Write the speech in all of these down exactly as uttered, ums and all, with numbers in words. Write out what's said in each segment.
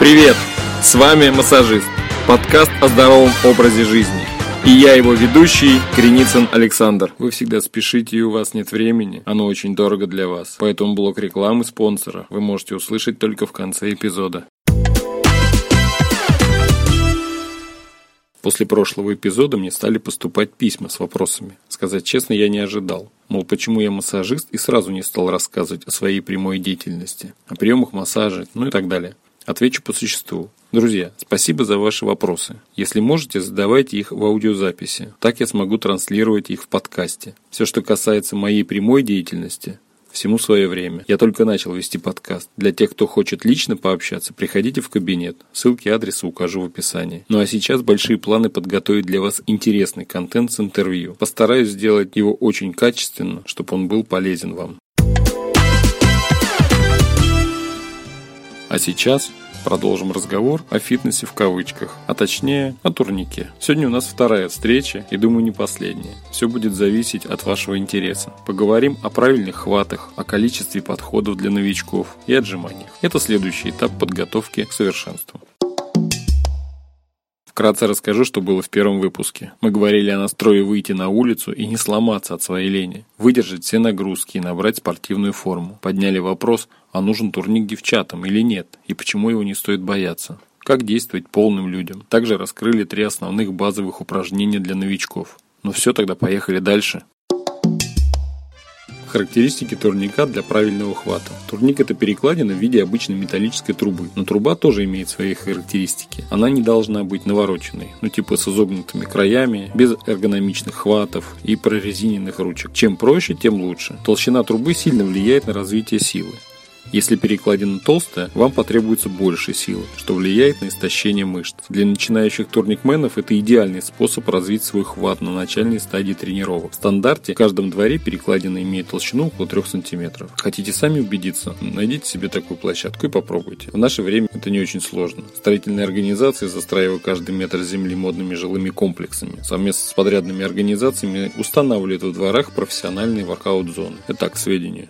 Привет! С вами Массажист, подкаст о здоровом образе жизни. И я его ведущий, Креницын Александр. Вы всегда спешите и у вас нет времени, оно очень дорого для вас. Поэтому блок рекламы спонсора вы можете услышать только в конце эпизода. После прошлого эпизода мне стали поступать письма с вопросами. Сказать честно, я не ожидал. Мол, почему я массажист и сразу не стал рассказывать о своей прямой деятельности, о приемах массажа, ну и так далее. Отвечу по существу. Друзья, спасибо за ваши вопросы. Если можете, задавайте их в аудиозаписи. Так я смогу транслировать их в подкасте. Все, что касается моей прямой деятельности, всему свое время. Я только начал вести подкаст. Для тех, кто хочет лично пообщаться, приходите в кабинет. Ссылки и адресы укажу в описании. Ну а сейчас большие планы подготовить для вас интересный контент с интервью. Постараюсь сделать его очень качественно, чтобы он был полезен вам. А сейчас продолжим разговор о фитнесе в кавычках, а точнее о турнике. Сегодня у нас вторая встреча и, думаю, не последняя. Все будет зависеть от вашего интереса. Поговорим о правильных хватах, о количестве подходов для новичков и отжиманиях. Это следующий этап подготовки к совершенству. Вкратце расскажу, что было в первом выпуске. Мы говорили о настрое выйти на улицу и не сломаться от своей лени, выдержать все нагрузки и набрать спортивную форму. Подняли вопрос, а нужен турник девчатам или нет, и почему его не стоит бояться. Как действовать полным людям. Также раскрыли три основных базовых упражнения для новичков. Ну все, тогда поехали дальше. Характеристики турника для правильного хвата. Турник – это перекладина в виде обычной металлической трубы, но труба тоже имеет свои характеристики. Она не должна быть навороченной, ну типа с изогнутыми краями, без эргономичных хватов и прорезиненных ручек. Чем проще, тем лучше. Толщина трубы сильно влияет на развитие силы. Если перекладина толстая, вам потребуется больше силы, что влияет на истощение мышц. Для начинающих турникменов это идеальный способ развить свой хват на начальной стадии тренировок. В стандарте в каждом дворе перекладина имеет толщину около три сантиметра. Хотите сами убедиться? Найдите себе такую площадку и попробуйте. В наше время это не очень сложно. Строительные организации, застраивая каждый метр земли модными жилыми комплексами, совместно с подрядными организациями устанавливают во дворах профессиональные воркаут-зоны. Это к сведению.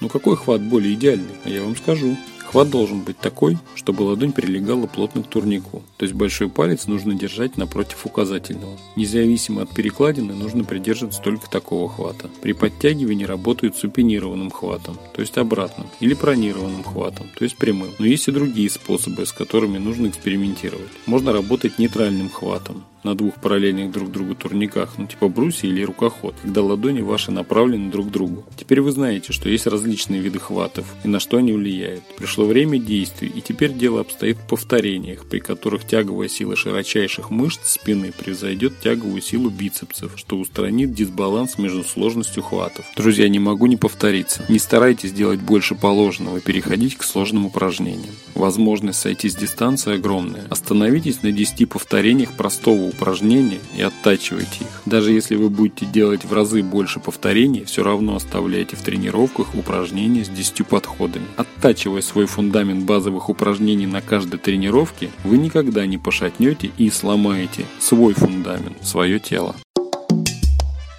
Но какой хват более идеальный? А я вам скажу. Хват должен быть такой, чтобы ладонь прилегала плотно к турнику. То есть большой палец нужно держать напротив указательного. Независимо от перекладины нужно придерживаться только такого хвата. При подтягивании работают супинированным хватом, то есть обратным, или пронированным хватом, то есть прямым. Но есть и другие способы, с которыми нужно экспериментировать. Можно работать нейтральным хватом на двух параллельных друг другу турниках, ну типа брусья или рукоход, когда ладони ваши направлены друг к другу. Теперь вы знаете, что есть различные виды хватов и на что они влияют. Пришло время действий, и теперь дело обстоит в повторениях, при которых тяговая сила широчайших мышц спины превзойдет тяговую силу бицепсов, что устранит дисбаланс между сложностью хватов. Друзья, не могу не повториться. Не старайтесь делать больше положенного и переходить к сложным упражнениям. Возможность сойти с дистанции огромная. Остановитесь на десяти повторениях простого упражнения и оттачивайте их. Даже если вы будете делать в разы больше повторений, все равно оставляйте в тренировках упражнения с десятью подходами. Оттачивая свой фундамент базовых упражнений на каждой тренировке, вы никогда не пошатнете и сломаете свой фундамент, свое тело.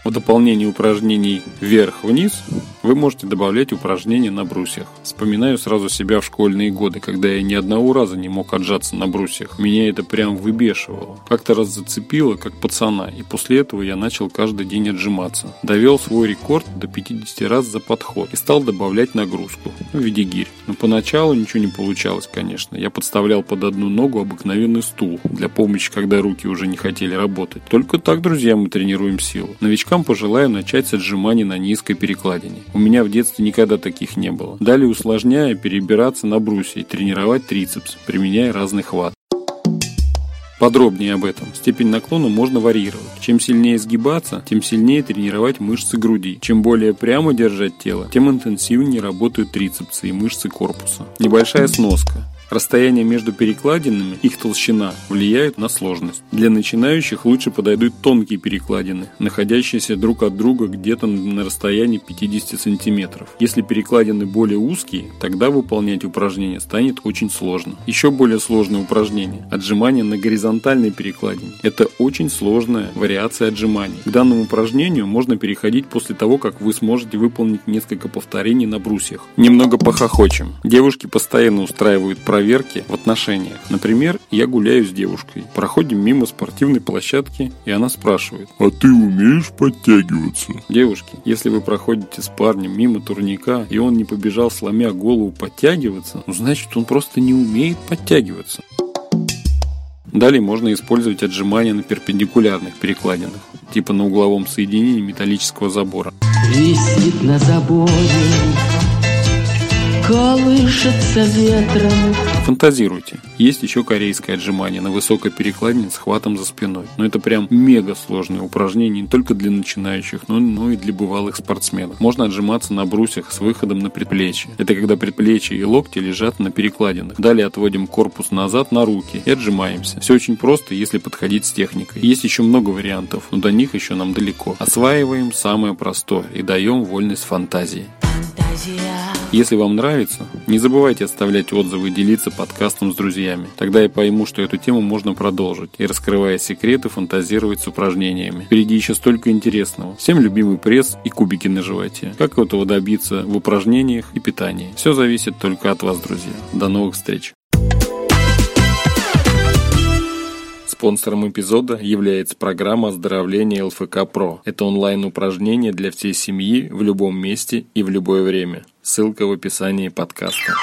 В дополнение упражнений вверх-вниз вы можете добавлять упражнения на брусьях. Вспоминаю сразу себя в школьные годы, когда я ни одного раза не мог отжаться на брусьях. Меня это прям выбешивало. Как-то раз зацепило, как пацана, и после этого я начал каждый день отжиматься. Довел свой рекорд до пятидесяти раз за подход и стал добавлять нагрузку в виде гирь. Но поначалу ничего не получалось, конечно. Я подставлял под одну ногу обыкновенный стул для помощи, когда руки уже не хотели работать. Только так, друзья, мы тренируем силу. Новичкам пожелаю начать с отжиманий на низкой перекладине. У меня в детстве никогда таких не было. Далее, усложняя, перебираться на брусья и тренировать трицепс, применяя разный хват. Подробнее об этом. Степень наклона можно варьировать. Чем сильнее сгибаться, тем сильнее тренировать мышцы груди. Чем более прямо держать тело, тем интенсивнее работают трицепсы и мышцы корпуса. Небольшая сноска. Расстояние между перекладинами, их толщина, влияют на сложность. Для начинающих лучше подойдут тонкие перекладины, находящиеся друг от друга где-то на расстоянии пятьдесят сантиметров. Если перекладины более узкие, тогда выполнять упражнение станет очень сложно. Еще более сложное упражнение – отжимания на горизонтальной перекладине. Это очень сложная вариация отжиманий. К данному упражнению можно переходить после того, как вы сможете выполнить несколько повторений на брусьях. Немного похохочем. Девушки постоянно устраивают проверки в отношениях. Например, я гуляю с девушкой. Проходим мимо спортивной площадки, и она спрашивает: «А ты умеешь подтягиваться?» Девушки, если вы проходите с парнем мимо турника, и он не побежал, сломя голову, подтягиваться, ну, значит, он просто не умеет подтягиваться. Далее можно использовать отжимания на перпендикулярных перекладинах, типа на угловом соединении металлического забора. Висит на заборе, колышется ветром. Фантазируйте. Есть еще корейское отжимание на высокой перекладине с хватом за спиной. Но это прям мега сложное упражнение не только для начинающих, но, но и для бывалых спортсменов. Можно отжиматься на брусьях с выходом на предплечье. Это когда предплечья и локти лежат на перекладинах. Далее отводим корпус назад на руки и отжимаемся. Все очень просто, если подходить с техникой. Есть еще много вариантов, но до них еще нам далеко. Осваиваем самое простое и даем вольность фантазии. Если вам нравится, не забывайте оставлять отзывы и делиться подкастом с друзьями. Тогда я пойму, что эту тему можно продолжить и, раскрывая секреты, фантазировать с упражнениями. Впереди еще столько интересного. Всем любимый пресс и кубики на животе. Как этого добиться в упражнениях и питании? Все зависит только от вас, друзья. До новых встреч! Спонсором эпизода является программа «Оздоровление эл эф ка-Про». Это онлайн-упражнение для всей семьи в любом месте и в любое время. Ссылка в описании подкаста.